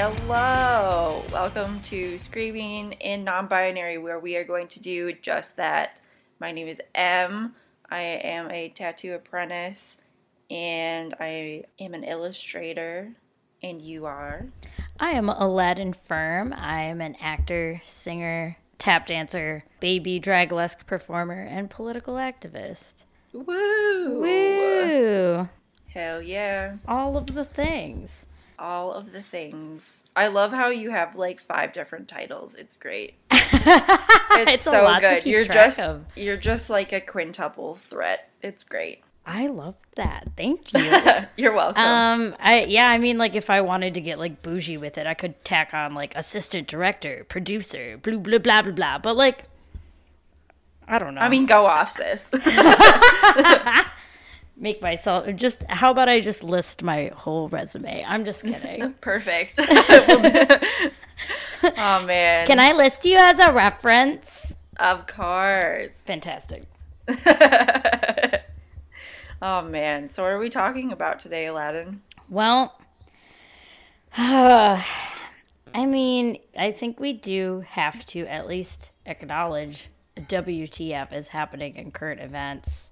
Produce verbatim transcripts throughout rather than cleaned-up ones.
Hello, welcome to Screaming in Non-Binary, where we are going to do just that. My name is Em, I am a tattoo apprentice, and I am an illustrator, and you are? I am Aladdin Firm, I am an actor, singer, tap dancer, baby draglesque performer, and political activist. Woo! Woo! Hell yeah. All of the things. All of the things. I love how you have like five different titles. It's great. It's, it's so a lot good. To keep you're track just of. You're just like a quintuple threat. It's great. I love that. Thank you. You're welcome. Um, I yeah. I mean, like if I wanted to get like bougie with it, I could tack on like assistant director, producer, blah blah blah blah blah. But like, I don't know. I mean, go off, sis. Make myself just how about I just list my whole resume? I'm just kidding. Perfect. Oh man. Can I list you as a reference? Of course. Fantastic. Oh man. So what are we talking about today, Aladdin? Well, uh, I mean, I think we do have to at least acknowledge W T F is happening in current events.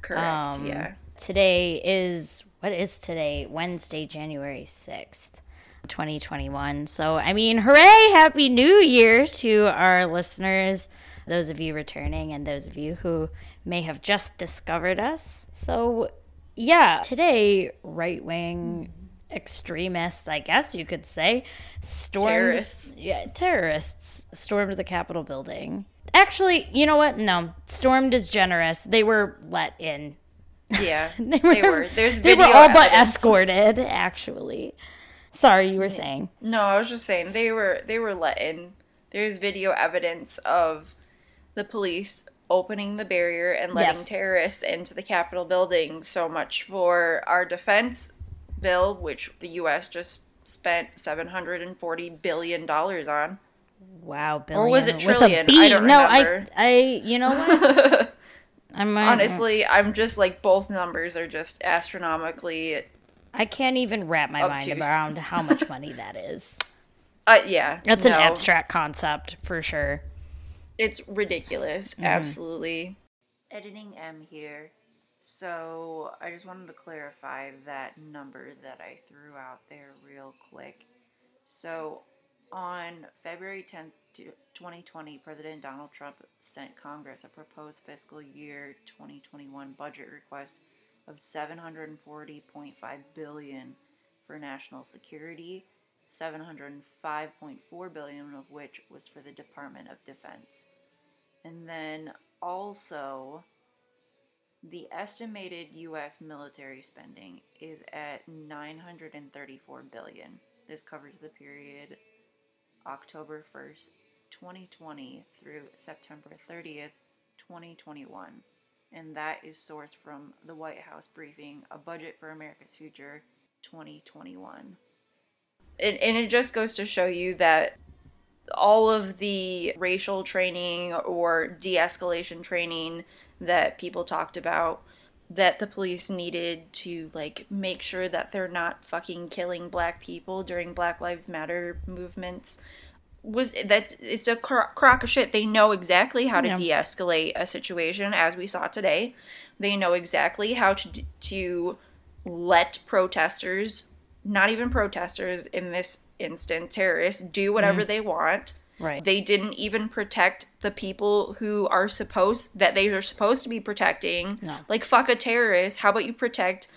Correct, um, yeah. Today is, what is today? Wednesday, January sixth, twenty twenty-one. So, I mean, hooray! Happy New Year to our listeners, those of you returning and those of you who may have just discovered us. So, yeah, today, right-wing extremists, I guess you could say, stormed... Terrorists. Yeah, terrorists stormed the Capitol building. Actually, you know what? No. Stormed is generous. They were let in. Yeah, they were. They were, There's video they were all evidence. But escorted, actually. Sorry, you were saying. No, I was just saying they were they were let in. There's video evidence of the police opening the barrier and letting yes. terrorists into the Capitol building. So much for our defense bill, which the U S just spent seven hundred forty billion dollars on. Wow, billion. Or was it trillion? I don't no, remember. I, I, you know what? I'm, I, Honestly, I'm just like, both numbers are just astronomically... I can't even wrap my obtuse. mind around how much money that is. Uh, yeah. That's no. an abstract concept, for sure. It's ridiculous, mm-hmm. absolutely. Editing M here. So, I just wanted to clarify that number that I threw out there real quick. So... On February tenth, twenty twenty, President Donald Trump sent Congress a proposed fiscal year twenty twenty-one budget request of seven hundred forty point five billion dollars for national security, seven hundred five point four billion dollars of which was for the Department of Defense. And then also, the estimated U S military spending is at nine hundred thirty-four billion dollars. This covers the period October first, twenty twenty through September thirtieth, twenty twenty-one. And that is sourced from the White House briefing, A Budget for America's Future, twenty twenty-one. And, and it just goes to show you that all of the racial training or de-escalation training that people talked about that the police needed to, like, make sure that they're not fucking killing black people during Black Lives Matter movements was that's it's a cro- crock of shit. They know exactly how to yeah. de-escalate a situation, as we saw today. They know exactly how to to let protesters, not even protesters in this instance, terrorists, do whatever mm-hmm. they want. Right. They didn't even protect the people who are supposed that they are supposed to be protecting. No. Like, fuck a terrorist. How about you protect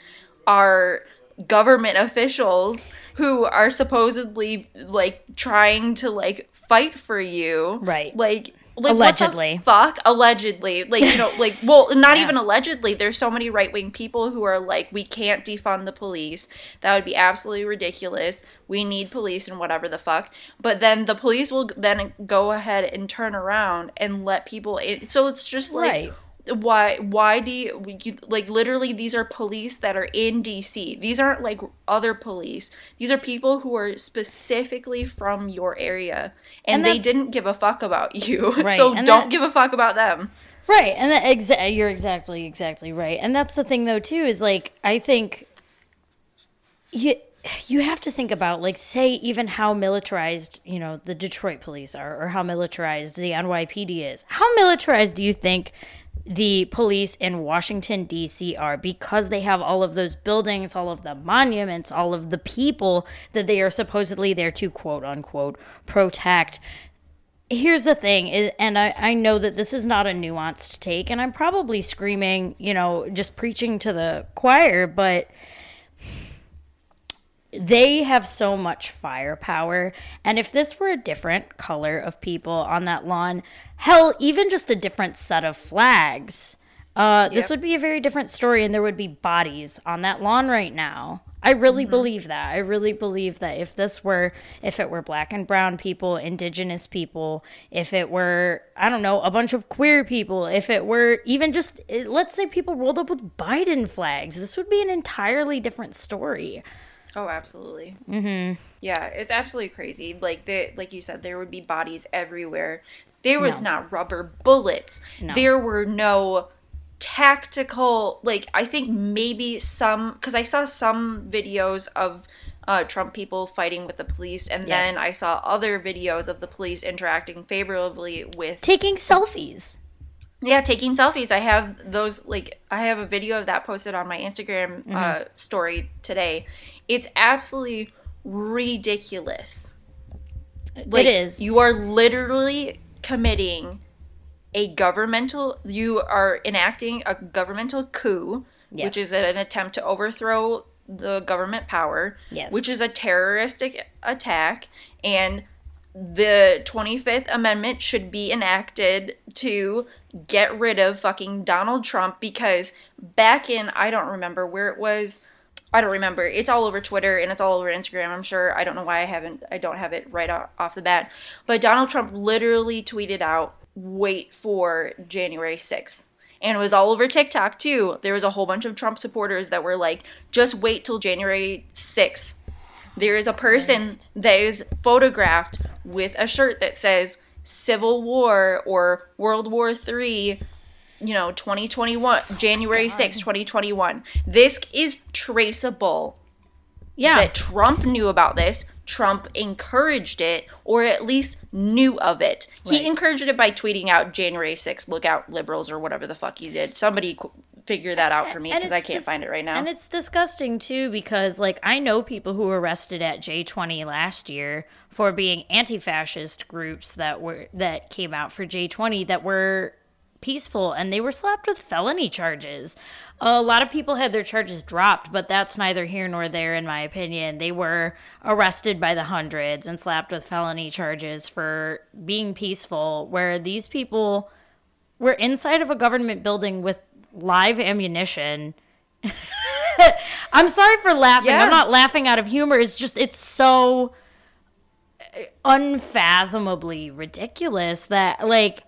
our government officials who are supposedly like trying to like fight for you? Right. Like, like allegedly. What the fuck? Allegedly. Like, you know, like, well, not yeah. even allegedly. There's so many right-wing people who are like, we can't defund the police. That would be absolutely ridiculous. We need police and whatever the fuck. But then the police will then go ahead and turn around and let people in. So it's just like... Right. Why? Why do you like? Literally, these are police that are in D C. These aren't like other police. These are people who are specifically from your area, and, and they didn't give a fuck about you. Right. So and don't that, give a fuck about them. Right, and that exa- you're exactly, exactly right. And that's the thing, though, too, is like I think you, you have to think about, like, say even how militarized, you know, the Detroit police are, or how militarized the N Y P D is. How militarized do you think the police in Washington, D C are, because they have all of those buildings, all of the monuments, all of the people that they are supposedly there to, quote unquote, protect. Here's the thing, and I, I know that this is not a nuanced take, and I'm probably screaming, you know, just preaching to the choir, but they have so much firepower, and if this were a different color of people on that lawn, hell, even just a different set of flags, uh, yep. this would be a very different story, and there would be bodies on that lawn right now. I really mm-hmm. believe that. I really believe that if this were, if it were black and brown people, indigenous people, if it were, I don't know, a bunch of queer people, if it were even just, let's say people rolled up with Biden flags, this would be an entirely different story. Oh, absolutely. Mm-hmm. Yeah, it's absolutely crazy. Like the, like you said, there would be bodies everywhere. There was no. not rubber bullets. No. There were no tactical, like, I think maybe some, because I saw some videos of uh, Trump people fighting with the police, and yes. then I saw other videos of the police interacting favorably with... Taking selfies. Yeah, taking selfies. I have those, like, I have a video of that posted on my Instagram mm-hmm. uh, story today. It's absolutely ridiculous. Like, it is. You are literally committing a governmental, you are enacting a governmental coup, yes. which is an attempt to overthrow the government power, yes. which is a terroristic attack, and the twenty-fifth Amendment should be enacted to get rid of fucking Donald Trump, because back in, I don't remember where it was, I don't remember, it's all over Twitter and it's all over Instagram, I'm sure, I don't know why I haven't, I don't have it right off the bat, but Donald Trump literally tweeted out, wait for January sixth. And it was all over TikTok too. There was a whole bunch of Trump supporters that were like, just wait till January sixth. There is a person that is photographed with a shirt that says Civil War or World War Three, you know, twenty twenty-one, January sixth, twenty twenty-one. This is traceable. Yeah. That Trump knew about this. Trump encouraged it, or at least knew of it. Right. He encouraged it by tweeting out January sixth, look out liberals, or whatever the fuck he did. Somebody figure that out for me, because I can't dis- find it right now. And it's disgusting too, because like I know people who were arrested at J twenty last year for being anti-fascist groups that were that came out for J twenty that were peaceful, and they were slapped with felony charges. A lot of people had their charges dropped, but that's neither here nor there, in my opinion. They were arrested by the hundreds and slapped with felony charges for being peaceful, where these people were inside of a government building with live ammunition. I'm sorry for laughing. Yeah. I'm not laughing out of humor. It's just, it's so unfathomably ridiculous that, like,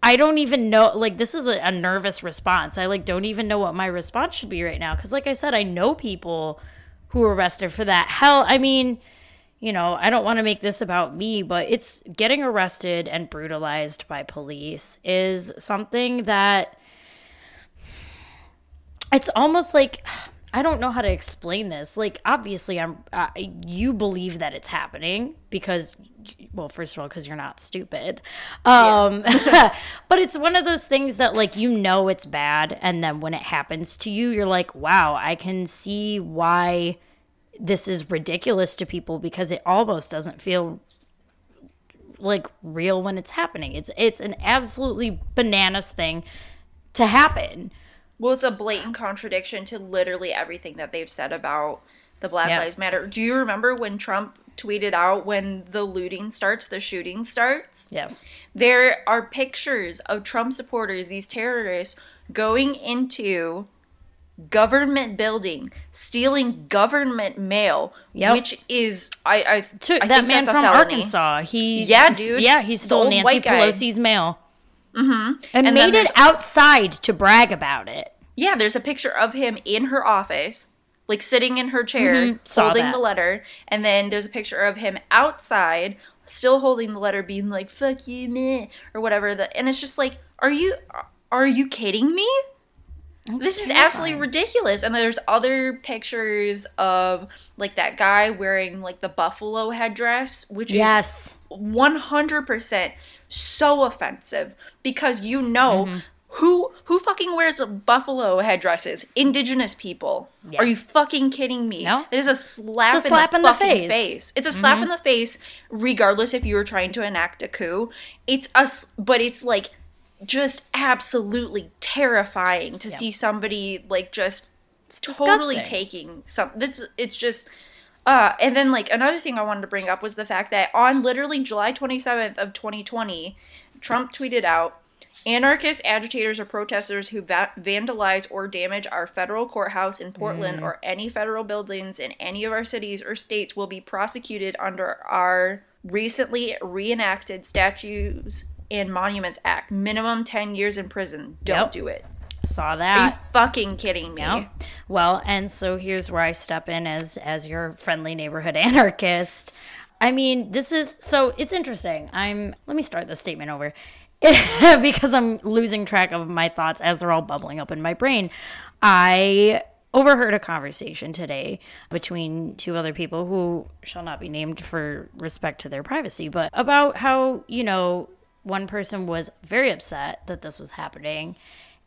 I don't even know, like, this is a, a nervous response. I, like, don't even know what my response should be right now. Because, like I said, I know people who were arrested for that. Hell, I mean, you know, I don't want to make this about me, but it's getting arrested and brutalized by police is something that it's almost like, I don't know how to explain this. Like, obviously, I'm uh, you believe that it's happening because, well, first of all, because you're not stupid. Um, yeah. But it's one of those things that, like, you know it's bad, and then when it happens to you, you're like, wow, I can see why this is ridiculous to people, because it almost doesn't feel, like, real when it's happening. It's it's an absolutely bananas thing to happen. Well, it's a blatant contradiction to literally everything that they've said about the Black yes. Lives Matter. Do you remember when Trump tweeted out, when the looting starts, the shooting starts? Yes. There are pictures of Trump supporters, these terrorists, going into government building, stealing government mail, yep. which is, I, I, to, I that think man that's from a felony. Arkansas. He, yeah, dude. Yeah, he stole Nancy Pelosi's mail. Mm-hmm. And, and made it outside to brag about it. Yeah, there's a picture of him in her office, like sitting in her chair, mm-hmm. holding that. the letter. And then there's a picture of him outside, still holding the letter, being like, fuck you, meh, or whatever. The, and it's just like, are you, are you kidding me? That's this terrifying. Is absolutely ridiculous. And there's other pictures of, like, that guy wearing, like, the buffalo headdress, which yes. is one hundred percent so offensive because you know mm-hmm. who who fucking wears buffalo headdresses? Indigenous people. Yes. Are you fucking kidding me? No. It is a slap, it's a slap in, the in the fucking face. face. It's a slap mm-hmm. in the face regardless if you were trying to enact a coup. It's us, but it's, like, just absolutely terrifying to yeah. see somebody, like, just it's totally disgusting. Taking some. It's, it's just, uh, and then, like, another thing I wanted to bring up was the fact that on literally July twenty-seventh of twenty twenty, Trump tweeted out, "Anarchists, agitators, or protesters who va- vandalize or damage our federal courthouse in Portland mm. or any federal buildings in any of our cities or states will be prosecuted under our recently reenacted Statues and Monuments Act. Minimum ten years in prison. Don't yep. do it." Saw that. Are you fucking kidding me? Yep. Well, and so here's where I step in as as your friendly neighborhood anarchist. I mean, this is, so it's interesting. I'm, let me start this statement over. Because I'm losing track of my thoughts as they're all bubbling up in my brain. I overheard a conversation today between two other people who shall not be named for respect to their privacy, but about how, you know, one person was very upset that this was happening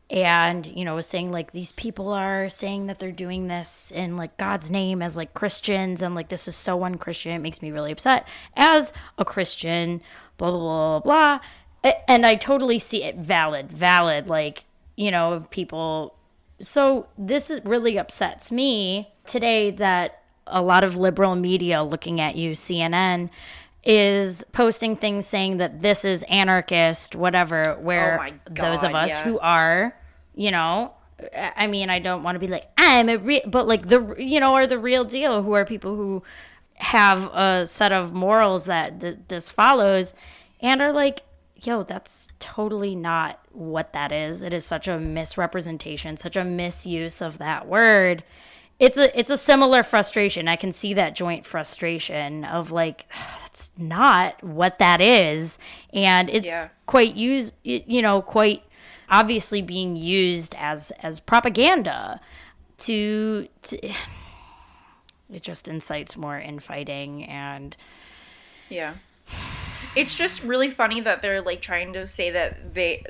and, you know, was saying, like, these people are saying that they're doing this in, like, God's name as, like, Christians, and, like, this is so un-Christian. It makes me really upset as a Christian, blah, blah, blah, blah, blah. And I totally see it valid, valid, like, you know, people. So this is really upsets me today that a lot of liberal media looking at you, C N N, is posting things saying that this is anarchist, whatever, where oh my God, those of us yeah. who are, you know, I mean, I don't want to be like, I'm a real, but like the, you know, are the real deal, who are people who have a set of morals that th- this follows and are like, yo, that's totally not what that is. It is such a misrepresentation, such a misuse of that word. It's a it's a similar frustration. I can see that joint frustration of, like, that's not what that is. And it's yeah. quite used, you know, quite obviously being used as as propaganda to, to it just incites more infighting and yeah. It's just really funny that they're, like, trying to say that they,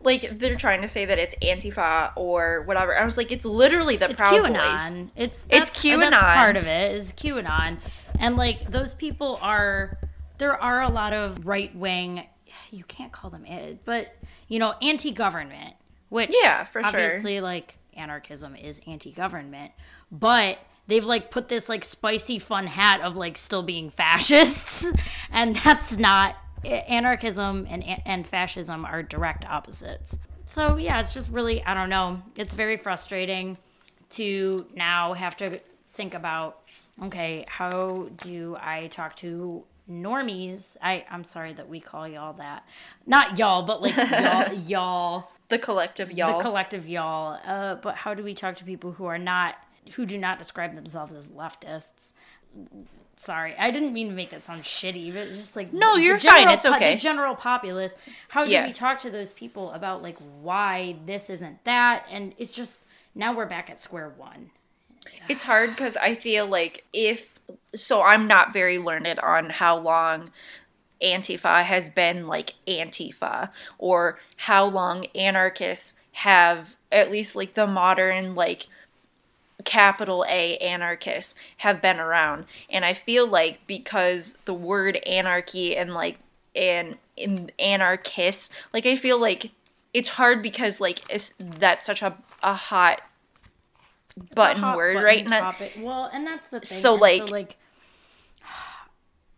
like, they're trying to say that it's Antifa or whatever. I was like, it's literally the it's Proud QAnon. Boys. It's that's, it's QAnon. That's part of it is QAnon. And, like, those people are, there are a lot of right-wing, you can't call them it, but, you know, anti-government, which yeah, for obviously, sure. obviously, like, anarchism is anti-government, but they've, like, put this, like, spicy fun hat of, like, still being fascists, and that's not, anarchism and and fascism are direct opposites. So, yeah, it's just really, I don't know, it's very frustrating to now have to think about, okay, how do I talk to normies? I, I'm sorry that we call y'all that. Not y'all, but, like, y'all, y'all. The collective y'all. The collective y'all. Uh, but how do we talk to people who are not, who do not describe themselves as leftists. Sorry, I didn't mean to make that sound shitty, but it's just like... No, you're fine, it's po- okay. The general populace, how do yeah. we talk to those people about, like, why this isn't that? And it's just, now we're back at square one. Yeah. It's hard because I feel like if... So I'm not very learned on how long Antifa has been, like, Antifa, or how long anarchists have, at least, like, the modern, like... capital A anarchists have been around, and I feel like because the word anarchy and like and, and anarchists, like I feel like it's hard because like it's, that's such a a hot button a hot word button right now. Well, and that's the thing. So like, so like,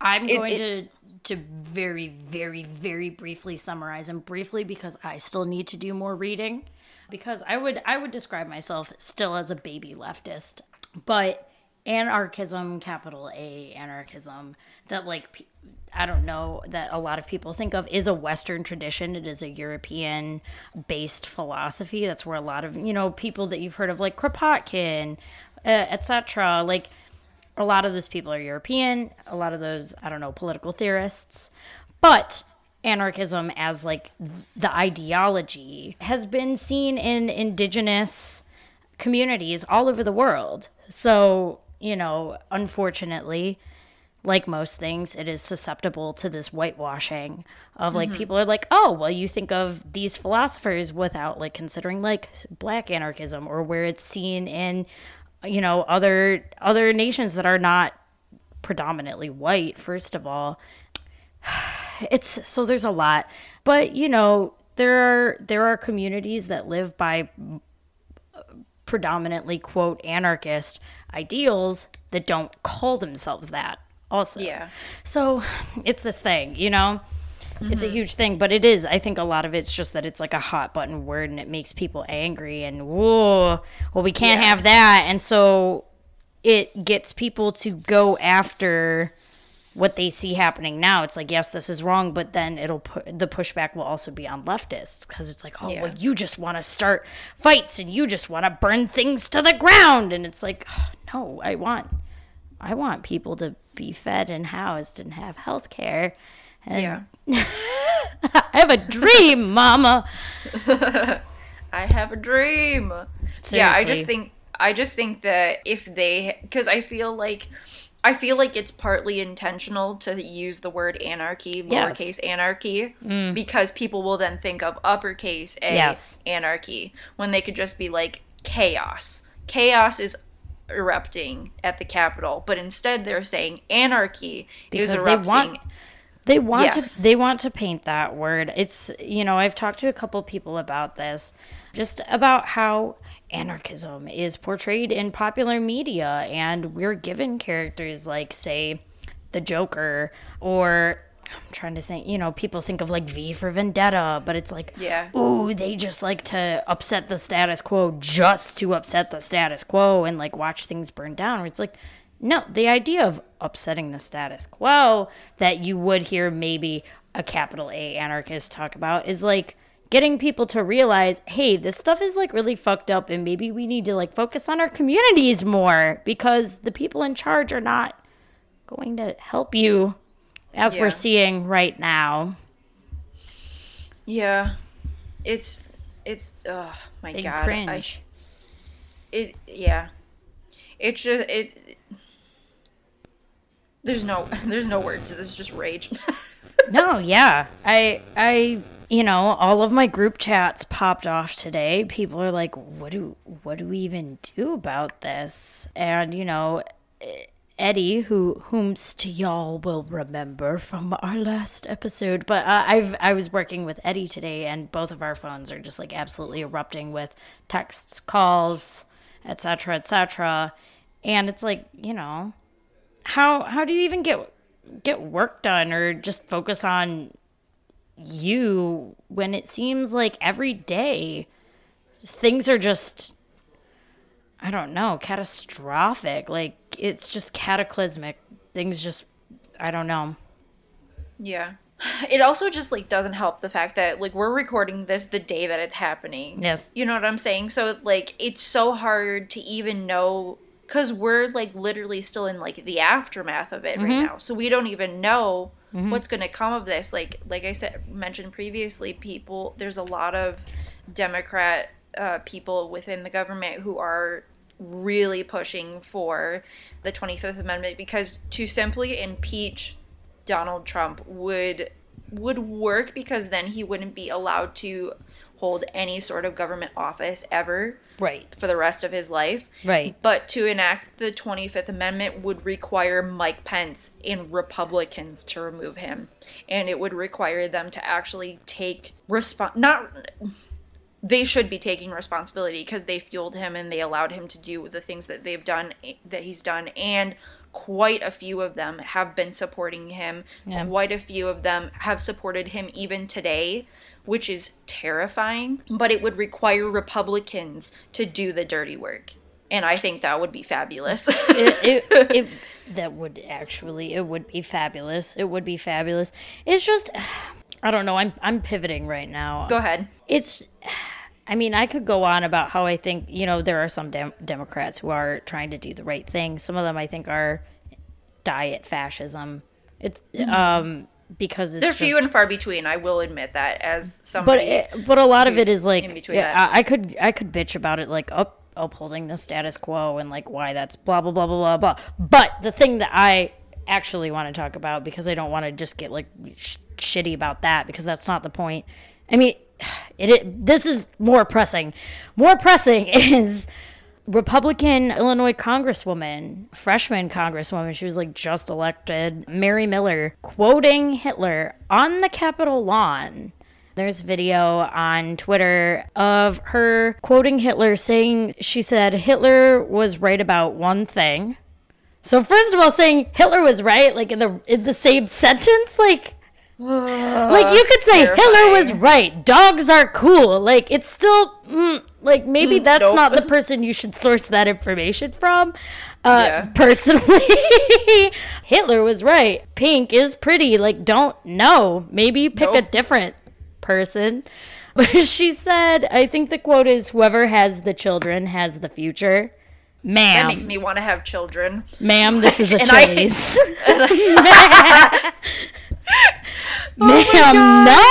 I'm going it, it, to to very very very briefly summarize and briefly because I still need to do more reading. Because I would I would describe myself still as a baby leftist, but anarchism, capital A anarchism, that like, I don't know, that a lot of people think of is a Western tradition. It is a European-based philosophy. That's where a lot of, you know, people that you've heard of like Kropotkin, uh, et cetera, like a lot of those people are European, a lot of those, I don't know, political theorists, but... anarchism as like the ideology has been seen in indigenous communities all over the world. So, you know, unfortunately, like most things, it is susceptible to this whitewashing of like, mm-hmm. people are like, oh, well, you think of these philosophers without like considering like Black anarchism or where it's seen in, you know, other other nations that are not predominantly white, first of all. It's so there's a lot, but you know, there are there are communities that live by predominantly quote anarchist ideals that don't call themselves that also. Yeah. So it's this thing, you know, mm-hmm. it's a huge thing, but it is, I think a lot of it's just that it's like a hot button word and it makes people angry and whoa, well, we can't yeah. have that. And so it gets people to go after what they see happening now. It's like, yes, this is wrong, but then it'll pu- the pushback will also be on leftists because it's like, oh, yeah. well, you just want to start fights and you just want to burn things to the ground. And it's like, oh, no, I want I want people to be fed and housed and have health care. And yeah. I have a dream, mama. I have a dream. Seriously. Yeah, I just think I just think that if they, because I feel like I feel like it's partly intentional to use the word anarchy, lowercase yes. anarchy, mm. because people will then think of uppercase A yes. anarchy when they could just be like chaos. Chaos is erupting at the Capitol, but instead they're saying anarchy because is erupting. They want, they want yes. to. They want to paint that word. It's, you know, I've talked to a couple people about this, just about how anarchism is portrayed in popular media and we're given characters like, say, the Joker, or I'm trying to think, you know, people think of like V for Vendetta, but it's like, yeah, ooh, they just like to upset the status quo just to upset the status quo and like watch things burn down. It's like, no, the idea of upsetting the status quo that you would hear maybe a capital A anarchist talk about is like getting people to realize, hey, this stuff is like really fucked up and maybe we need to like focus on our communities more because the people in charge are not going to help you as yeah. we're seeing right now. Yeah. It's, it's, oh my Big God. Cringe. I, it, yeah. It's just, it, there's no, there's no words. It's just rage. No, yeah. I, I... You know, all of my group chats popped off today. People are like, what do what do we even do about this? And, you know, Eddie, who whomst y'all will remember from our last episode. But uh, I've I was working with Eddie today, and both of our phones are just, like, absolutely erupting with texts, calls, et cetera, et cetera. And it's like, you know, how how do you even get get work done or just focus on you when it seems like every day things are just, I don't know, catastrophic. Like, it's just cataclysmic. Things just, I don't know. Yeah. It also just, like, doesn't help the fact that, like, we're recording this the day that it's happening. Yes. You know what I'm saying? So, like, it's so hard to even know, because we're, like, literally still in, like, the aftermath of it mm-hmm. right now. So we don't even know mm-hmm. what's going to come of this. Like, like I said, mentioned previously, people, there's a lot of Democrat uh, people within the government who are really pushing for the twenty-fifth Amendment because to simply impeach Donald Trump would would work because then he wouldn't be allowed to hold any sort of government office ever. Right. For the rest of his life. Right. But to enact the twenty-fifth Amendment would require Mike Pence and Republicans to remove him. And it would require them to actually take respo- not they should be taking responsibility because they fueled him and they allowed him to do the things that they've done, that he's done. And quite a few of them have been supporting him. Yeah. Quite a few of them have supported him even today, which is terrifying, but it would require Republicans to do the dirty work. And I think that would be fabulous. it, it, it, that would actually, it would be fabulous. It would be fabulous. It's just, I don't know, I'm I'm pivoting right now. Go ahead. It's, I mean, I could go on about how I think, you know, there are some dem- Democrats who are trying to do the right thing. Some of them I think are diet fascism. It's, mm-hmm. um, because it's they're just, few and far between. I will admit that as somebody, but it, but a lot of it is like in between yeah, that. I, I could I could bitch about it like up upholding the status quo and like why that's blah blah blah blah blah. But the thing that I actually want to talk about, because I don't want to just get like sh- shitty about that, because that's not the point. I mean, it, it this is more pressing. More pressing is. Republican Illinois Congresswoman, freshman Congresswoman, she was like just elected, Mary Miller, quoting Hitler on the Capitol lawn. There's video on Twitter of her quoting Hitler saying, she said, Hitler was right about one thing. So first of all, saying Hitler was right, like in the in the same sentence, like, Whoa, like you could say terrifying. Hitler was right. Dogs are cool. Like it's still mm, like maybe mm, that's nope. not the person you should source that information from. Uh, yeah. Personally, Hitler was right. Pink is pretty. Like don't know. Maybe pick nope. a different person. But she said, I think the quote is, "Whoever has the children has the future." Ma'am. That makes me want to have children. Ma'am, this is a Chili's. I- Ma'am,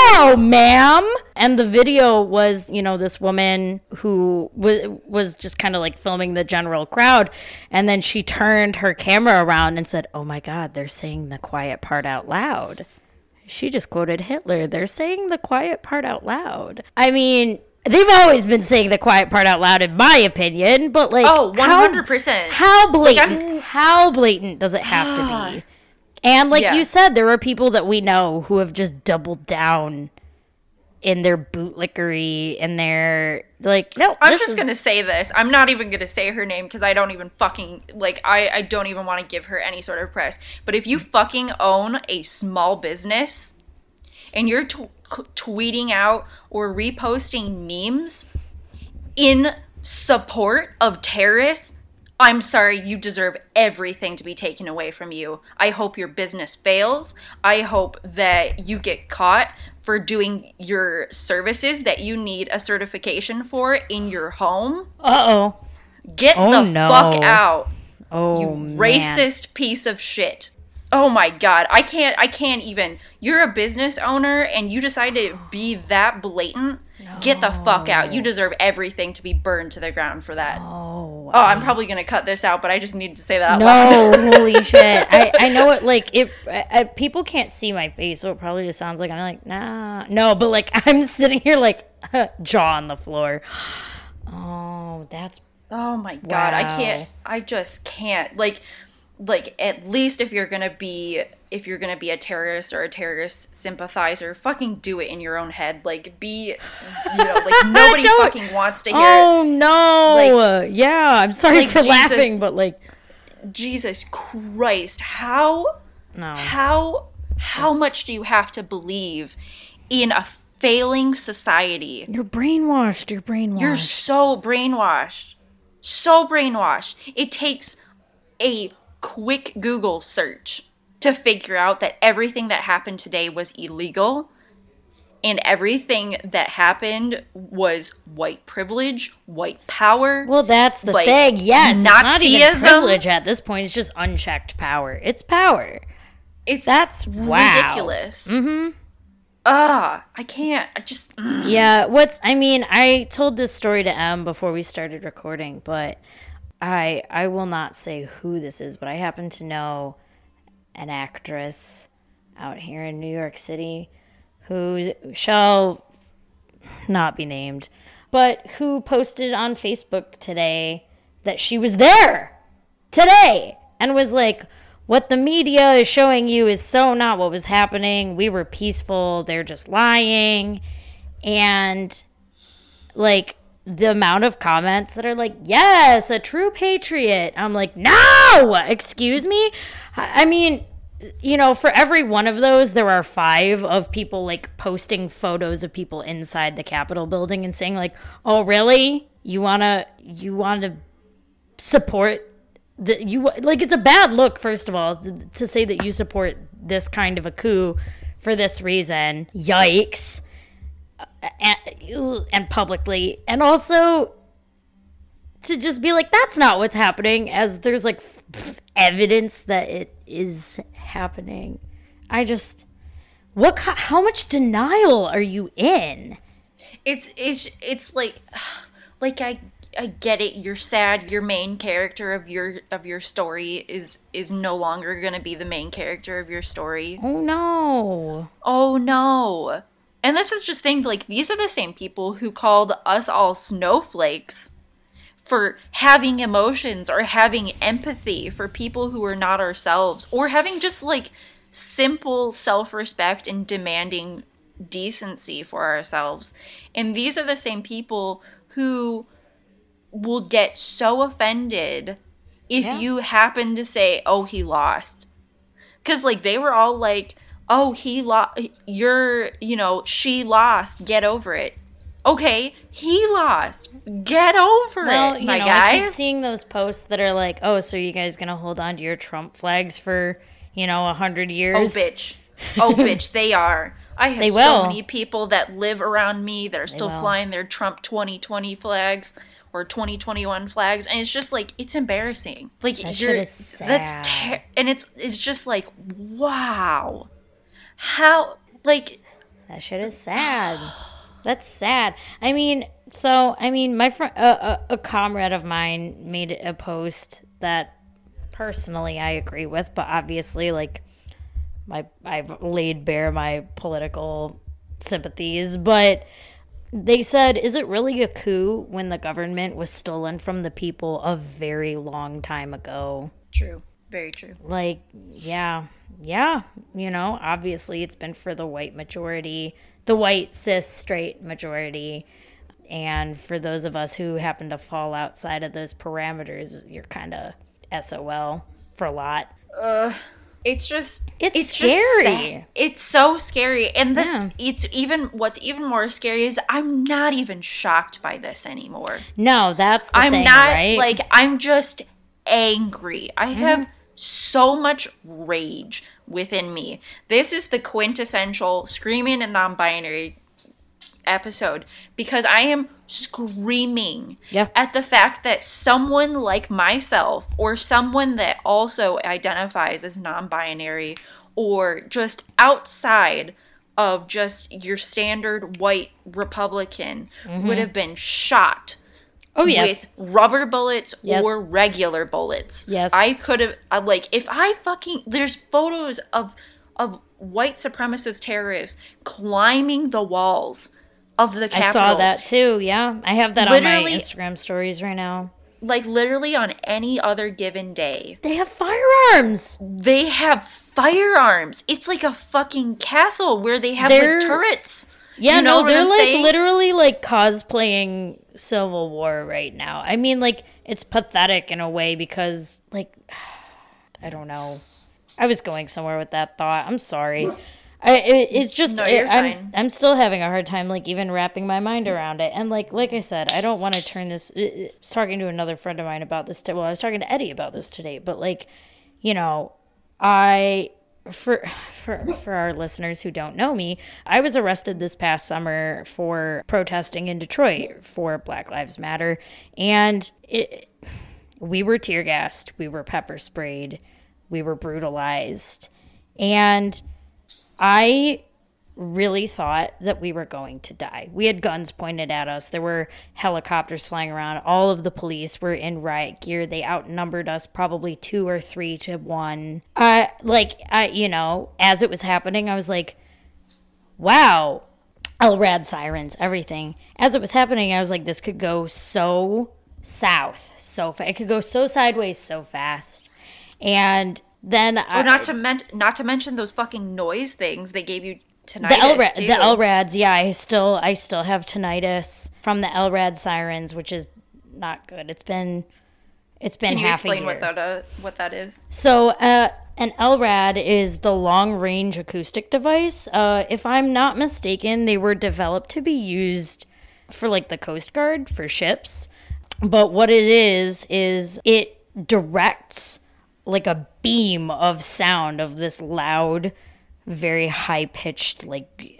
oh no, ma'am. And the video was, you know, this woman who w- was just kind of like filming the general crowd. And then she turned her camera around and said, oh my God, they're saying the quiet part out loud. She just quoted Hitler. They're saying the quiet part out loud. I mean, they've always been saying the quiet part out loud, in my opinion. But like, oh, one hundred percent. How, how blatant, like how blatant does it have to be? And like yeah. you said, there are people that we know who have just doubled down in their bootlickery and their like, no, I'm just is... going to say this. I'm not even going to say her name because I don't even fucking like I, I don't even want to give her any sort of press. But if you fucking own a small business and you're t- tweeting out or reposting memes in support of terrorists, I'm sorry, you deserve everything to be taken away from you. I hope your business fails. I hope that you get caught for doing your services that you need a certification for in your home. Uh-oh. Get oh, the no. fuck out. Oh, you racist man. Piece of shit. Oh my God. I can't I can't even. You're a business owner and you decide to be that blatant. No. Get the fuck out. You deserve everything to be burned to the ground for that. Oh, oh I'm probably going to cut this out, but I just needed to say that out no, loud. No, holy shit. I, I know it, like, it. I, people can't see my face, so it probably just sounds like I'm like, nah. No, but, like, I'm sitting here, like, jaw on the floor. Oh, that's... Oh, my God. Wow. I can't... I just can't. Like, like at least if you're going to be... if you're going to be a terrorist or a terrorist sympathizer, fucking do it in your own head. Like, be, you know, like, nobody fucking wants to hear oh, it. no. Like, yeah, I'm sorry like for Jesus, laughing, but, like. Jesus Christ. How, no. how, how That's... much do you have to believe in a failing society? You're brainwashed. You're brainwashed. You're so brainwashed. So brainwashed. It takes a quick Google search to figure out that everything that happened today was illegal and everything that happened was white privilege, white power. Well, that's the like, thing. Yes, Nazism. It's not even privilege at this point. It's just unchecked power. It's power. It's that's wow. ridiculous. Mm-hmm. Ah, I can't. I just. Mm. Yeah, what's, I mean, I told this story to Em before we started recording, but I I will not say who this is, but I happen to know an actress out here in New York City who shall not be named, but who posted on Facebook today that she was there today and was like, what the media is showing you is so not what was happening. We were peaceful. They're just lying. And like the amount of comments that are like, yes, a true patriot. I'm like, no, excuse me. I mean, you know, for every one of those, there are five of people like posting photos of people inside the Capitol building and saying like, oh, really? You want to you want to support the you like it's a bad look, first of all, to, to say that you support this kind of a coup for this reason. Yikes. And, and publicly, and also to just be like, that's not what's happening, as there's like f- f- evidence that it is happening. I just What? How much denial are you in? It's it's it's like, like I I get it. You're sad. Your main character of your of your story is is no longer gonna be the main character of your story. Oh no! Oh no! And this is just thing, like, these are the same people who called us all snowflakes for having emotions or having empathy for people who are not ourselves, or having just, like, simple self-respect and demanding decency for ourselves. And these are the same people who will get so offended if yeah. you happen to say, oh, he lost. Because, like, they were all like, oh, he lost, you're, you know, she lost, get over it. Okay, he lost, get over well, it, you my know, guy. I keep seeing those posts that are like, oh, so are you guys going to hold on to your Trump flags for, you know, one hundred years? Oh, bitch. Oh, bitch, they are. I have so many people that live around me that are still flying their Trump twenty twenty flags or twenty twenty-one flags, and it's just like, it's embarrassing. Like, that shit is sad. That's ter- and it's it's just like, wow. How, like... That shit is sad. That's sad. I mean, so, I mean, my friend, uh, a, a comrade of mine made a post that personally I agree with, but obviously, like, my I've laid bare my political sympathies, but they said, is it really a coup when the government was stolen from the people a very long time ago? True. Very true. Like, yeah. Yeah. You know, obviously it's been for the white majority, the white cis straight majority. And for those of us who happen to fall outside of those parameters, you're kind of S O L for a lot. Uh, it's just, it's, it's scary. Just it's so scary. And this, yeah. it's even, what's even more scary is I'm not even shocked by this anymore. No, that's the I'm thing, not right? Like, I'm just angry. I mm-hmm. have so much rage within me. This is the quintessential screaming and non-binary episode, because I am screaming yeah. at the fact that someone like myself, or someone that also identifies as non-binary, or just outside of just your standard white Republican, mm-hmm. would have been shot. Oh, yes. With rubber bullets yes. or regular bullets. Yes. I could have, like, if I fucking, there's photos of of white supremacist terrorists climbing the walls of the Capitol. I saw that, too, yeah. I have that literally, on my Instagram stories right now. Like, literally on any other given day. They have firearms. They have firearms. It's like a fucking castle where they have, They're, like, turrets. Yeah, you know no, they're, I'm like, saying? Literally, like, cosplaying Civil War right now. I mean, like, it's pathetic in a way because, like, I don't know. I was going somewhere with that thought. I'm sorry. I, it, it's just, no, it, I'm, I'm still having a hard time, like, even wrapping my mind around it. And, like, like I said, I don't want to turn this, I was talking to another friend of mine about this, t- well, I was talking to Eddie about this today, but, like, you know, I... For, for for our listeners who don't know me, I was arrested this past summer for protesting in Detroit for Black Lives Matter, and it, we were tear gassed, we were pepper sprayed, we were brutalized, and I really thought that we were going to die. We had guns pointed at us. There were helicopters flying around. All of the police were in riot gear. They outnumbered us probably two or three to one. Uh, like, I, you know, as it was happening, I was like, wow, L R A D sirens, everything. As it was happening, I was like, this could go so south, so fast. It could go so sideways so fast. And then... I, not to men- not to mention those fucking noise things they gave you tinnitus, the, L R A D, the L R A Ds, yeah, I still I still have tinnitus from the L R A D sirens, which is not good. It's been it's been half a year. Can you explain what that uh, what that is? So uh, an L R A D is the long range acoustic device. Uh, if I'm not mistaken, they were developed to be used for, like, the Coast Guard for ships. But what it is is it directs, like, a beam of sound of this loud, very high-pitched, like,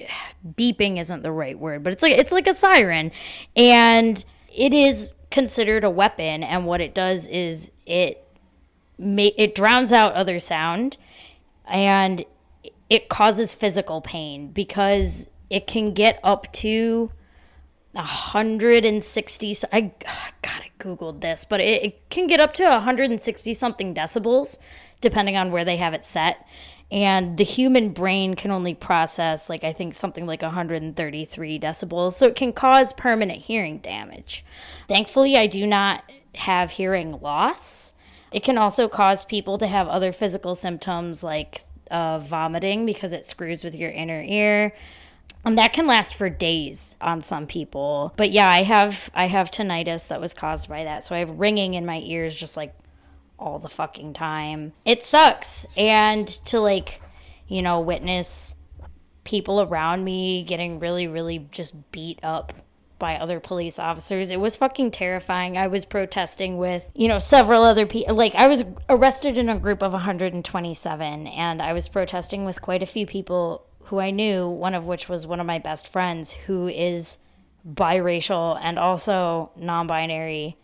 beeping isn't the right word, but it's like it's like a siren, and it is considered a weapon. And what it does is it ma- it drowns out other sound, and it causes physical pain because it can get up to one hundred sixty. I God, I Googled this, but it, it can get up to one hundred sixty something decibels, depending on where they have it set. And the human brain can only process, like, I think something like one hundred thirty-three decibels. So it can cause permanent hearing damage. Thankfully, I do not have hearing loss. It can also cause people to have other physical symptoms like uh, vomiting because it screws with your inner ear. And that can last for days on some people. But yeah, I have I have tinnitus that was caused by that. So I have ringing in my ears just like all the fucking time. It sucks. And to like, you know, witness people around me getting really, really just beat up by other police officers. It was fucking terrifying. I was protesting with, you know, several other people. Like, I was arrested in a group of one hundred twenty-seven, and I was protesting with quite a few people who I knew, one of which was one of my best friends who is biracial and also non-binary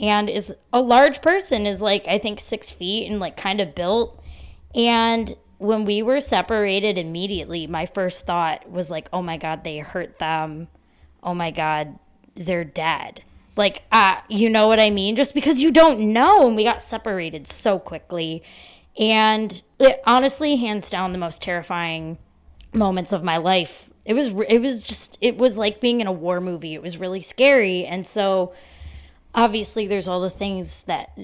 and is a large person, is like, I think six feet and like kind of built. And when we were separated immediately, my first thought was like, oh my God, they hurt them. Oh my God, they're dead. Like, uh, you know what I mean? Just because you don't know. And we got separated so quickly. And it, honestly, hands down, the most terrifying moments of my life. It was, it was just, it was like being in a war movie. It was really scary. And so obviously there's all the things that,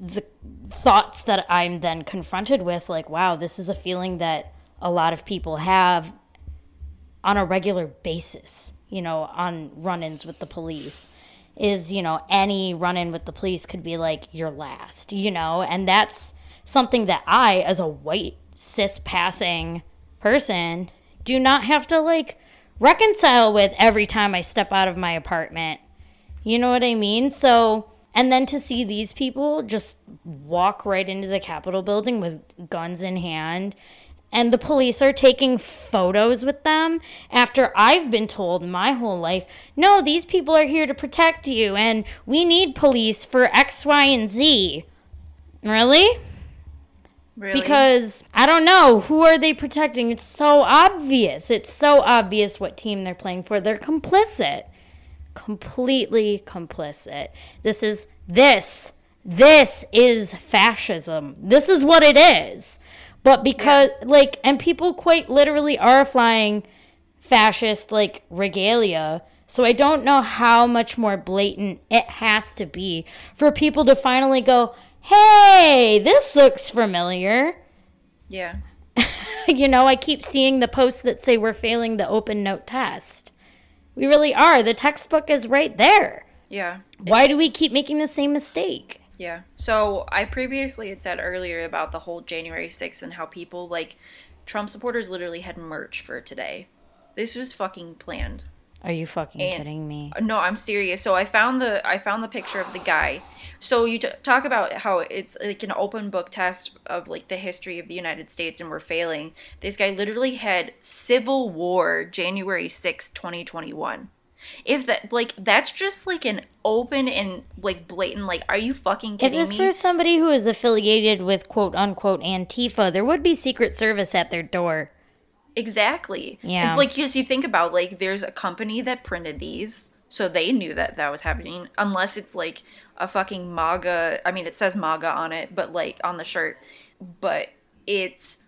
the thoughts that I'm then confronted with, like, wow, this is a feeling that a lot of people have on a regular basis, you know, on run-ins with the police, is, you know, any run-in with the police could be like your last, you know, and that's something that I, as a white cis passing person, do not have to like reconcile with every time I step out of my apartment. You know what I mean? So, and then to see these people just walk right into the Capitol building with guns in hand, and the police are taking photos with them after I've been told my whole life, no, these people are here to protect you and we need police for X, Y, and Z. Really? Really? Because I don't know. Who are they protecting? It's so obvious. It's so obvious what team they're playing for. They're complicit. Completely complicit. This is this. This is fascism. This is what it is. But because, yeah. like, and people quite literally are flying fascist, like, regalia. So I don't know how much more blatant it has to be for people to finally go, hey, this looks familiar. Yeah. You know, I keep seeing the posts that say we're failing the open note test. We really are. The textbook is right there. Yeah. Why do we keep making the same mistake? Yeah. So I previously had said earlier about the whole January sixth and how people, like, Trump supporters literally had merch for today. This was fucking planned. Are you fucking and, kidding me? No, I'm serious. So I found the I found the picture of the guy. So you t- talk about how it's like an open book test of like the history of the United States and we're failing. This guy literally had Civil War January sixth, twenty twenty-one. If that, like, that's just like an open and like blatant, like, are you fucking kidding me? If this were somebody who is affiliated with quote unquote Antifa, there would be Secret Service at their door. Exactly. Yeah. And, like, as you think about, like, there's a company that printed these, so they knew that that was happening. Unless it's like a fucking MAGA. I mean, it says MAGA on it, but like on the shirt. But it's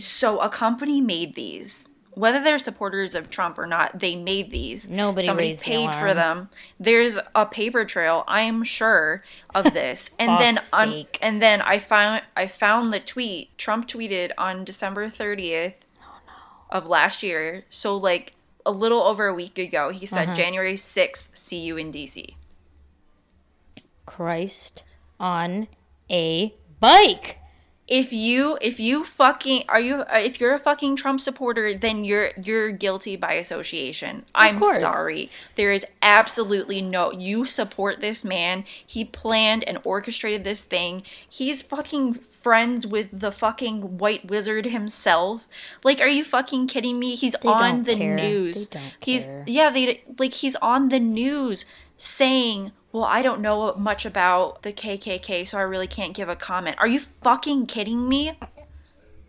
so a company made these. Whether they're supporters of Trump or not, they made these. Nobody Somebody paid the for them. There's a paper trail, I am sure, of this. And then un- and then I found I found the tweet. Trump tweeted on December thirtieth oh, no. of last year. So like a little over a week ago, he said uh-huh. January sixth, see you in D C. Christ on a bike. If you, if you fucking, are you, if you're a fucking Trump supporter, then you're, you're guilty by association. I'm sorry. There is absolutely no, you support this man. He planned and orchestrated this thing. He's fucking friends with the fucking white wizard himself. Like, are you fucking kidding me? He's they on the care. news. They don't he's, care. yeah, they, like, he's on the news saying, well, I don't know much about the K K K, so I really can't give a comment. Are you fucking kidding me?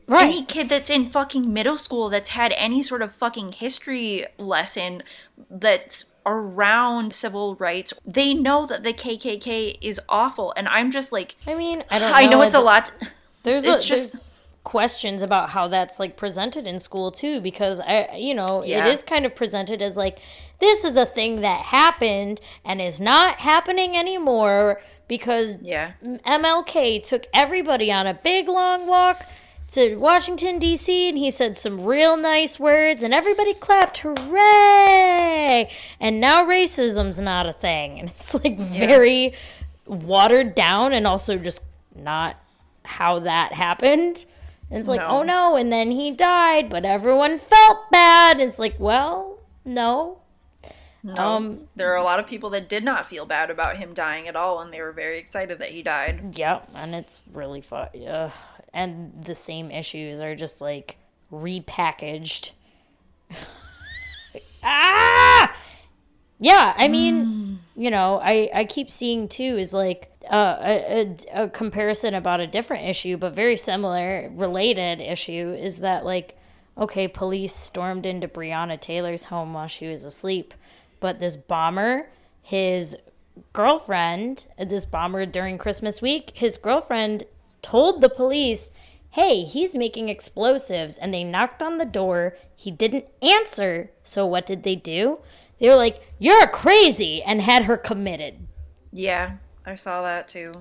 Right. Any kid that's in fucking middle school that's had any sort of fucking history lesson that's around civil rights, they know that the K K K is awful. And I'm just like, I mean, I don't know. I know it's a lot. There's it's a, just there's questions about how that's like presented in school too, because I, you know, yeah. it is kind of presented as like, this is a thing that happened and is not happening anymore because yeah. M L K took everybody on a big long walk to Washington, D C, and he said some real nice words, and everybody clapped, hooray! And now racism's not a thing. And it's, like, yeah. very watered down and also just not how that happened. And it's like, no. oh, no, and then he died, but everyone felt bad. It's like, well, no. No. Um, there are a lot of people that did not feel bad about him dying at all, and they were very excited that he died. Yep, yeah, and it's really fun. Ugh. And the same issues are just, like, repackaged. ah! Yeah, I mean, mm. you know, I, I keep seeing, too, is, like, uh, a, a, a comparison about a different issue, but very similar, related issue, is that, like, okay, police stormed into Breonna Taylor's home while she was asleep, but this bomber, his girlfriend, this bomber during Christmas week, his girlfriend told the police, hey, he's making explosives, and they knocked on the door. He didn't answer, so what did they do? They were like, you're crazy, and had her committed. Yeah, I saw that too.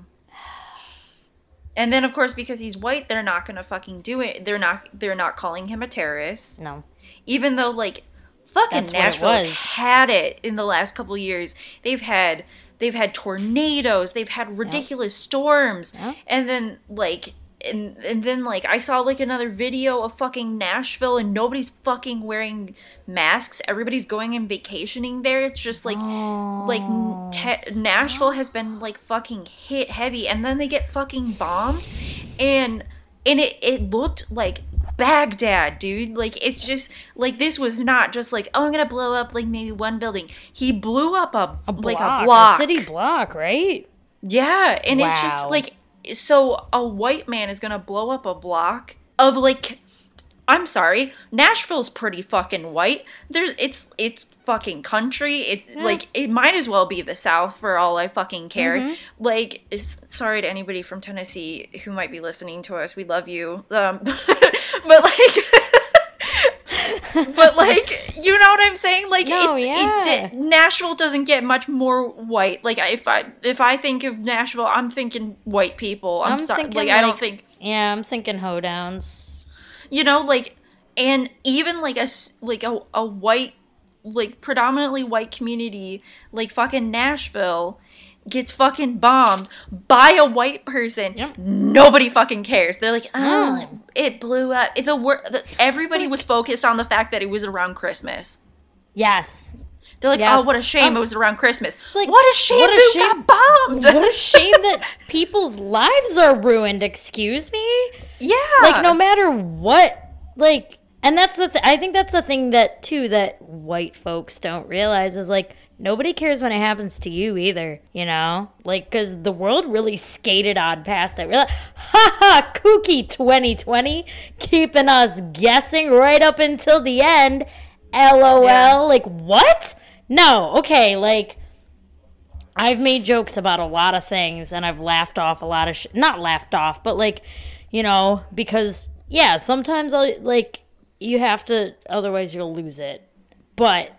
And then, of course, because he's white, they're not gonna fucking do it. They're not they're not calling him a terrorist. No. Even though, like, fucking Nashville's had it in the last couple years. They've had... They've had tornadoes. They've had ridiculous yeah. storms. Yeah. And then, like, and, and then, like, I saw, like, another video of fucking Nashville, and nobody's fucking wearing masks. Everybody's going and vacationing there. It's just, like, oh, like te- Nashville has been, like, fucking hit heavy. And then they get fucking bombed. And and it, it looked like Baghdad, dude. Like, it's just, like, this was not just like, oh, I'm gonna blow up, like, maybe one building. He blew up a, a block, like, a block. A city block, right? Yeah, and wow. it's just, like, so a white man is gonna blow up a block of, like, I'm sorry, Nashville's pretty fucking white. There's, it's, it's fucking country. It's, yeah. like, it might as well be the South for all I fucking care. Mm-hmm. Like, it's, sorry to anybody from Tennessee who might be listening to us. We love you. Um, but, like, but, like, you know what I'm saying? Like, no, it's, yeah. it, Nashville doesn't get much more white. Like, if I, if I think of Nashville, I'm thinking white people. I'm, I'm sorry. Like, like, I don't think. Yeah, I'm thinking hoedowns. You know, like, and even, like, a, like, a, a white, like, predominantly white community, like, fucking Nashville gets fucking bombed by a white person. Yep. Nobody fucking cares. They're like, oh, mm. it blew up. It, the, the Everybody was focused on the fact that it was around Christmas. Yes. They're like, yes. oh, what a shame um, it was around Christmas. It's like, what a shame what a who shame, got bombed. What a shame that people's lives are ruined, excuse me? Yeah. Like, no matter what, like, and that's the th- I think that's the thing that, too, that white folks don't realize is, like, nobody cares when it happens to you either, you know? Like, because the world really skated on past it. We're like, ha ha, kooky twenty twenty, keeping us guessing right up until the end, LOL. Yeah. Like, what? No, okay, like, I've made jokes about a lot of things, and I've laughed off a lot of shit. Not laughed off, but, like, you know, because, yeah, sometimes, I'll, like, you have to, otherwise you'll lose it. But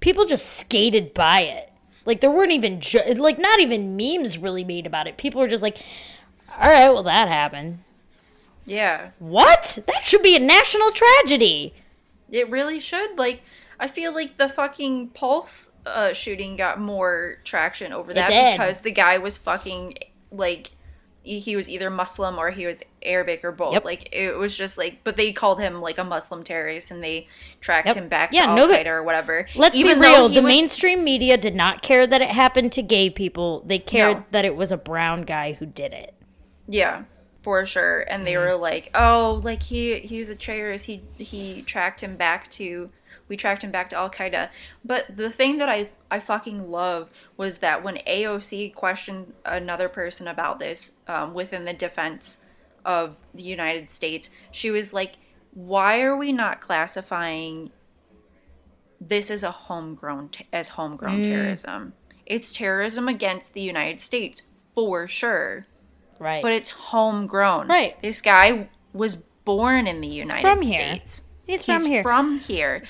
people just skated by it. Like, there weren't even, jo- like, not even memes really made about it. People were just like, all right, well, that happened. Yeah. What? That should be a national tragedy. It really should, like... I feel like the fucking Pulse uh, shooting got more traction over that because the guy was fucking, like, he was either Muslim or he was Arabic or both. Yep. Like, it was just like, but they called him, like, a Muslim terrorist and they tracked yep. him back yeah, to Al Qaeda no, or whatever. Let's Even be real. The was, mainstream media did not care that it happened to gay people. They cared no. that it was a brown guy who did it. Yeah. For sure. And they mm. were like, oh, like, he, he was a terrorist. He, he tracked him back to... We tracked him back to Al-Qaeda. But the thing that I, I fucking love was that when A O C questioned another person about this um, within the defense of the United States, she was like, why are we not classifying this as a homegrown t- as homegrown mm. terrorism? It's terrorism against the United States for sure. Right. But it's homegrown. Right. This guy was born in the United States. He's from States. here. He's, He's from here. from here.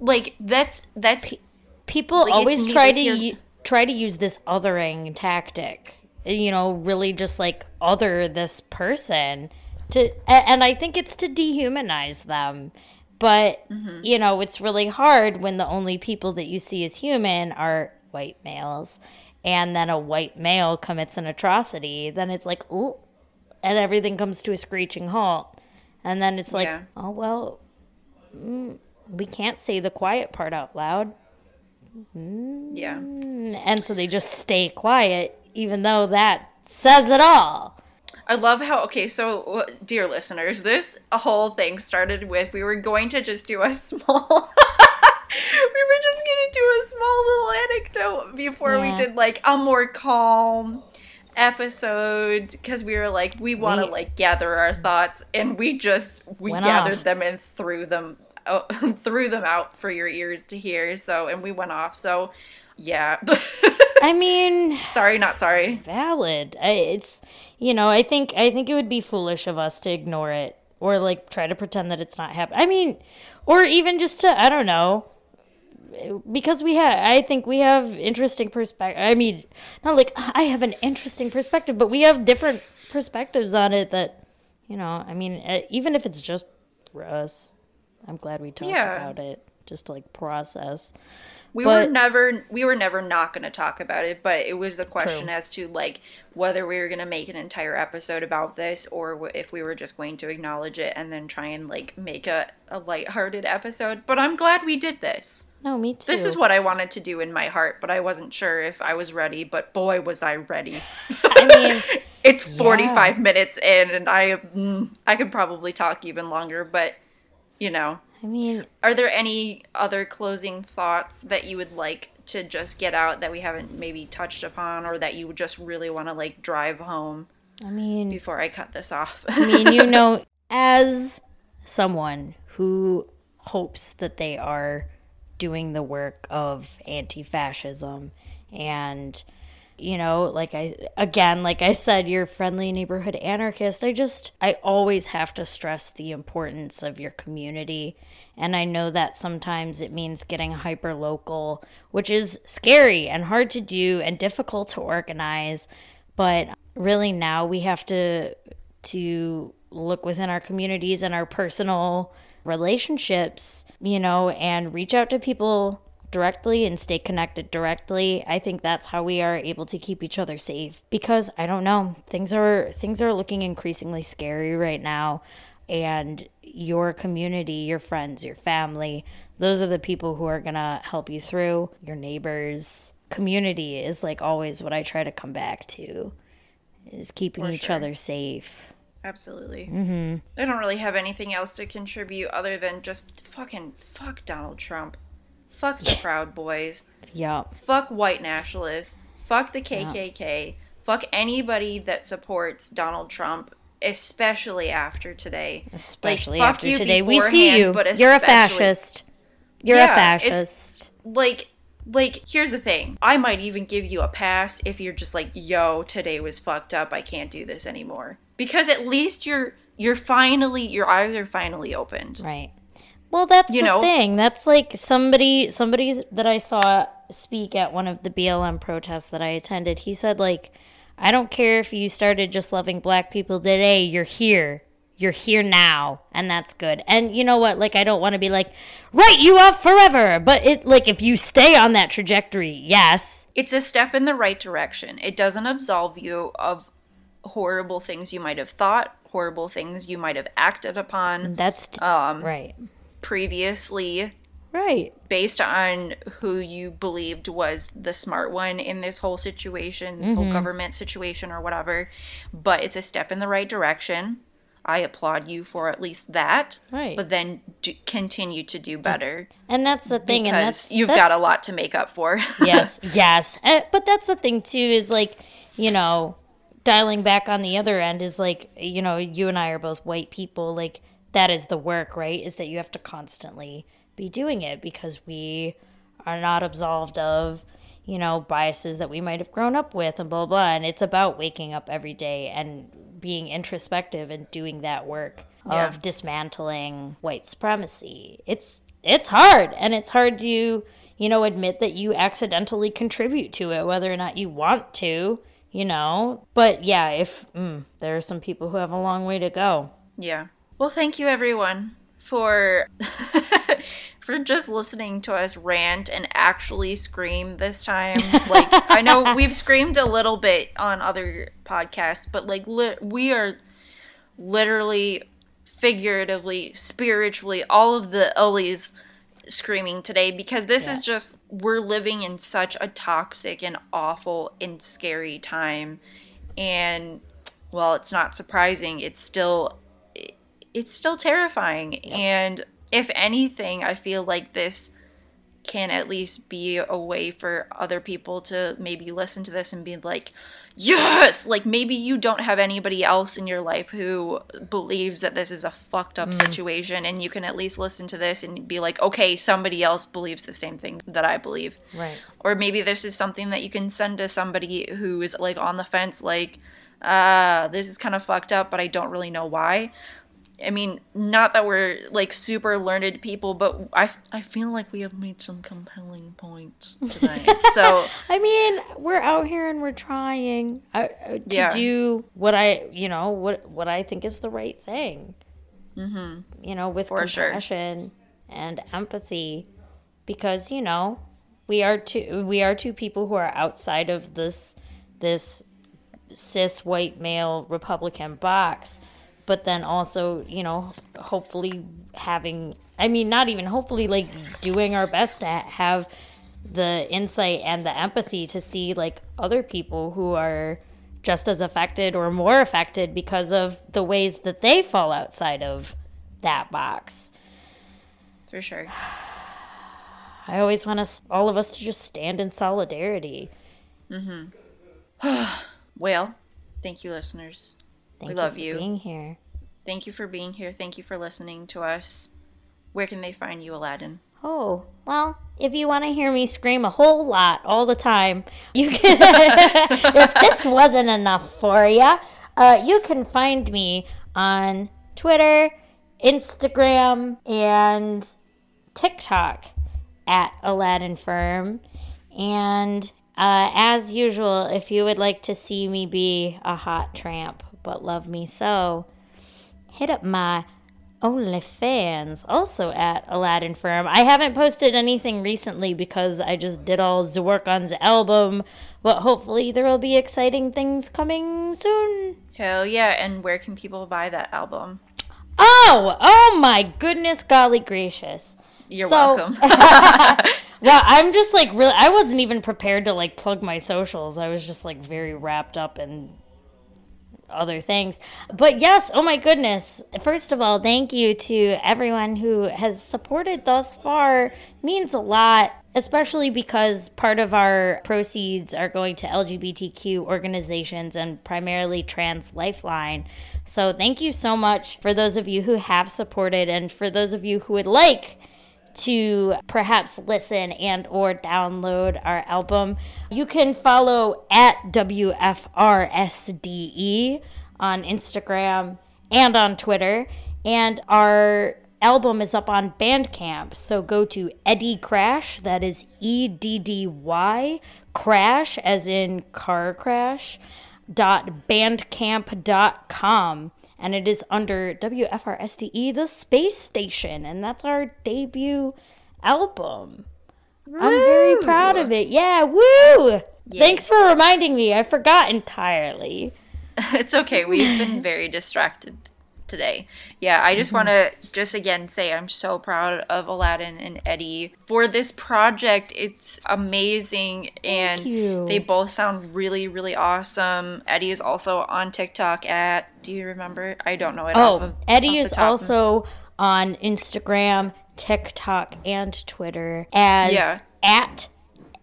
Like that's that's P- people like, always try to u- try to use this othering tactic. You know, really just like other this person to, and I think it's to dehumanize them. But, mm-hmm. you know, it's really hard when the only people that you see as human are white males, and then a white male commits an atrocity, then it's like, ooh, and everything comes to a screeching halt. And then it's like, yeah. oh, well, mm, we can't say the quiet part out loud. Mm. Yeah. And so they just stay quiet, even though that says it all. I love how, okay, so, dear listeners, this whole thing started with, we were going to just do a small, we were just going to do a small little anecdote before yeah. we did, like, a more calm episode, because we were like, we want to, like, gather our thoughts, and we just, we gathered off. them and threw them, uh, threw them out for your ears to hear, so, and we went off, so, yeah. I mean, sorry, not sorry. Valid. I, it's, you know, I think I think it would be foolish of us to ignore it or like try to pretend that it's not happening. I mean, or even just to, I don't know, because we have, I think we have interesting perspective. I mean, not like I have an interesting perspective, but we have different perspectives on it that, you know, I mean, even if it's just for us, I'm glad we talked yeah. about it just to like process. We but, were never we were never not going to talk about it, but it was the question true. as to like whether we were going to make an entire episode about this or w- if we were just going to acknowledge it and then try and like make a, a lighthearted episode. But I'm glad we did this. No, me too. This is what I wanted to do in my heart, but I wasn't sure if I was ready, but boy, was I ready. I mean, it's forty-five yeah. minutes in and I mm, I could probably talk even longer, but you know. I mean, are there any other closing thoughts that you would like to just get out that we haven't maybe touched upon or that you just really want to like drive home? I mean, before I cut this off. I mean, you know, as someone who hopes that they are doing the work of anti-fascism and, you know, like I, again, like I said, your friendly neighborhood anarchist, I just, I always have to stress the importance of your community. And I know that sometimes it means getting hyper local, which is scary and hard to do and difficult to organize. But really now we have to, to look within our communities and our personal relationships, you know, and reach out to people directly and stay connected directly. I think that's how we are able to keep each other safe, because I don't know, things are things are looking increasingly scary right now, and your community, your friends, your family, those are the people who are gonna help you through. Your neighbors, community is like always what I try to come back to, is keeping For each sure. other safe. Absolutely. Mm-hmm. I don't really have anything else to contribute other than just fucking fuck Donald Trump. Fuck the Proud Boys. Yeah. Fuck white nationalists. Fuck the K K K. Yep. Fuck anybody that supports Donald Trump, especially after today. Especially like, after today. We see you. But You're a fascist. You're yeah, a fascist. Like, like, here's the thing. I might even give you a pass if you're just like, yo, today was fucked up. I can't do this anymore. Because at least you're, you're finally, your eyes are finally opened. Right. Well, that's you the know. thing. That's like somebody somebody that I saw speak at one of the B L M protests that I attended. He said, like, I don't care if you started just loving black people today. You're here. You're here now. And that's good. And you know what? Like, I don't want to be like, write you off forever. But, it like, if you stay on that trajectory, yes. It's a step in the right direction. It doesn't absolve you of horrible things you might have thought, horrible things you might have acted upon. That's t- um, right. previously, right, based on who you believed was the smart one in this whole situation, this mm-hmm. whole government situation or whatever, but it's a step in the right direction. I applaud you for at least that, right? But then do, continue to do better. And that's the thing, and that's you've that's, got a lot to make up for. yes, yes, uh, but that's the thing too. Is like, you know, dialing back on the other end is like, you know, you and I are both white people. Like, that is the work, right? Is that you have to constantly be doing it because we are not absolved of, you know, biases that we might have grown up with and blah, blah. And it's about waking up every day and being introspective and doing that work yeah. of dismantling white supremacy. It's it's hard. And it's hard to, you know, admit that you accidentally contribute to it, whether or not you want to, you know. But yeah, if mm, there are some people who have a long way to go. Yeah. Well, thank you, everyone, for... for just listening to us rant and actually scream this time. Like, I know we've screamed a little bit on other podcasts, but like li- we are literally, figuratively, spiritually, all of the Ollies screaming today because this yes. is just, we're living in such a toxic and awful and scary time. And well, it's not surprising. It's still, it's still terrifying. Yep. And if anything, I feel like this can at least be a way for other people to maybe listen to this and be like, yes! Like, maybe you don't have anybody else in your life who believes that this is a fucked up mm. situation, and you can at least listen to this and be like, okay, somebody else believes the same thing that I believe. Right. Or maybe this is something that you can send to somebody who is, like, on the fence, like, uh, this is kind of fucked up, but I don't really know why. I mean, not that we're, like, super learned people, but I, I feel like we have made some compelling points tonight. So I mean, we're out here and we're trying uh, to yeah. do what I, you know, what what I think is the right thing. Mm-hmm. You know, with For compassion sure. and empathy, because, you know, we are two we are two people who are outside of this this cis white male Republican box. But then also, you know, hopefully having, I mean, not even hopefully, like, doing our best to have the insight and the empathy to see, like, other people who are just as affected or more affected because of the ways that they fall outside of that box. For sure. I always want us, all of us, to just stand in solidarity. Mm-hmm. Well, thank you, listeners. Thank we you love for you. Being here. Thank you for being here. Thank you for listening to us. Where can they find you, Aladdin? Oh, well, if you want to hear me scream a whole lot all the time, you can. If this wasn't enough for you, uh, you can find me on Twitter, Instagram, and TikTok at Aladdin Firm. And uh, as usual, if you would like to see me be a hot tramp, but love me so, hit up my OnlyFans, also at Aladdin Firm. I haven't posted anything recently because I just did all Zwerkon's album, but hopefully there will be exciting things coming soon. Hell yeah, and where can people buy that album? Oh, oh my goodness, golly gracious. You're so welcome. Well, I'm just like, really, I wasn't even prepared to like plug my socials. I was just like very wrapped up in other things. But yes, oh my goodness. First of all, thank you to everyone who has supported thus far. It means a lot, especially because part of our proceeds are going to L G B T Q organizations and primarily Trans Lifeline. So thank you so much for those of you who have supported, and for those of you who would like to perhaps listen and or download our album. You can follow at W F R S T E on Instagram and on Twitter. And our album is up on Bandcamp. So go to Eddie Crash, that is E D D Y, Crash as in car crash, dot bandcamp dot com. And it is under W F R S T E, The Space Station. And that's our debut album. Woo! I'm very proud of it. Yeah, woo! Yes. Thanks for reminding me. I forgot entirely. It's okay. We've been very distracted today. Yeah, I just mm-hmm. want to just again say I'm so proud of Aladdin and Eddie for this project. It's amazing. Thank and you. They both sound really, really awesome. Eddie is also on TikTok at, do you remember? I don't know it. Oh, off of, Eddie off is also on Instagram, TikTok, and Twitter as yeah. at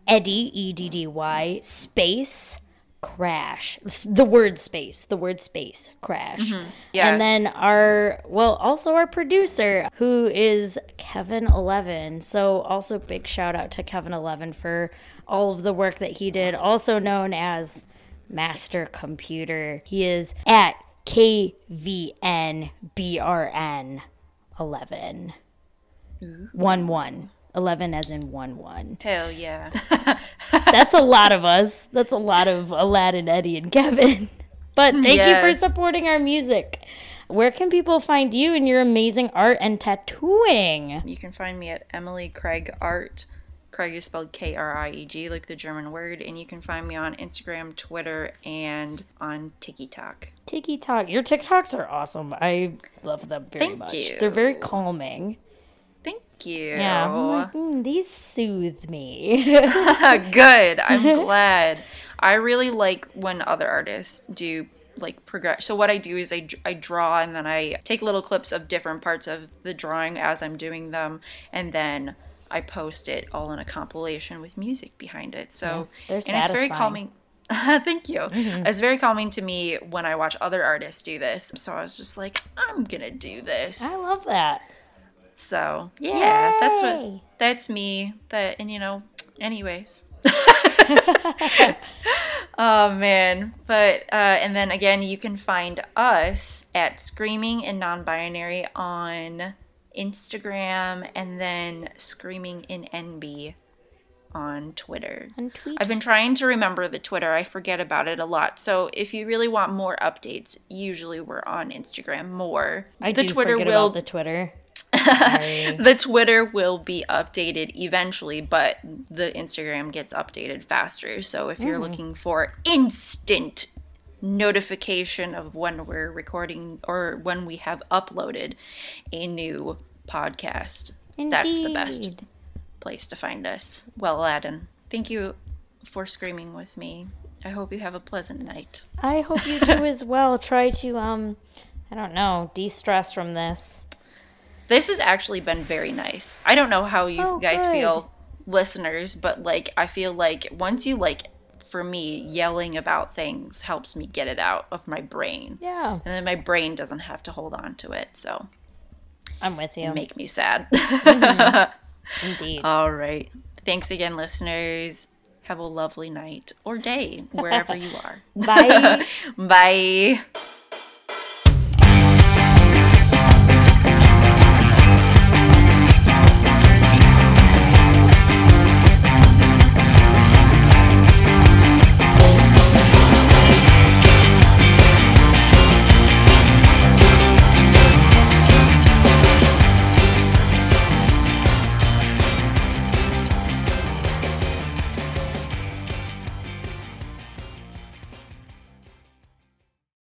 Eddie, E D D Y, space, crash. The word space. The word space. Crash. Mm-hmm. Yeah. And then our, well, also our producer, who is Kevin Eleven. So also big shout out to Kevin Eleven for all of the work that he did, also known as Master Computer. He is at K V N B R N eleven. Ooh. One one. eleven as in one one. Hell yeah. That's a lot of us. That's a lot of Aladdin, Eddie, and Kevin. But thank yes. you for supporting our music. Where can people find you and your amazing art and tattooing? You can find me at Emily Craig Art. Craig is spelled K R I E G, like the German word. And you can find me on Instagram, Twitter, and on TikTok. TikTok. Your TikToks are awesome. I love them very thank much. You. They're very calming. Thank you. Yeah, I'm like, mm, these soothe me. Good. I'm glad. I really like when other artists do like progress. So what I do is I, I draw and then I take little clips of different parts of the drawing as I'm doing them, and then I post it all in a compilation with music behind it. So yeah, they're satisfying. And it's very calming. Thank you. Mm-hmm. It's very calming to me when I watch other artists do this. So I was just like, I'm gonna do this. I love that. So yeah, Yay! that's what that's me. That and you know, anyways. Oh man, but uh, and then again, you can find us at Screaming and Non-Binary on Instagram, and then Screaming in N B on Twitter. On Twitter. I've been trying to remember the Twitter. I forget about it a lot. So if you really want more updates, usually we're on Instagram more. I the do Twitter forget will, about the Twitter. The Twitter will be updated eventually, but the Instagram gets updated faster. So if you're mm. looking for instant notification of when we're recording or when we have uploaded a new podcast, Indeed. That's the best place to find us. Well, Aladdin, thank you for screaming with me. I hope you have a pleasant night. I hope you do as well. Try to, um, I don't know, de-stress from this. This has actually been very nice. I don't know how you oh, guys good. feel, listeners, but, like, I feel like once you, like, for me, yelling about things helps me get it out of my brain. Yeah. And then my brain doesn't have to hold on to it, so. I'm with you. Make me sad. Mm-hmm. Indeed. All right. Thanks again, listeners. Have a lovely night or day, wherever you are. Bye. Bye.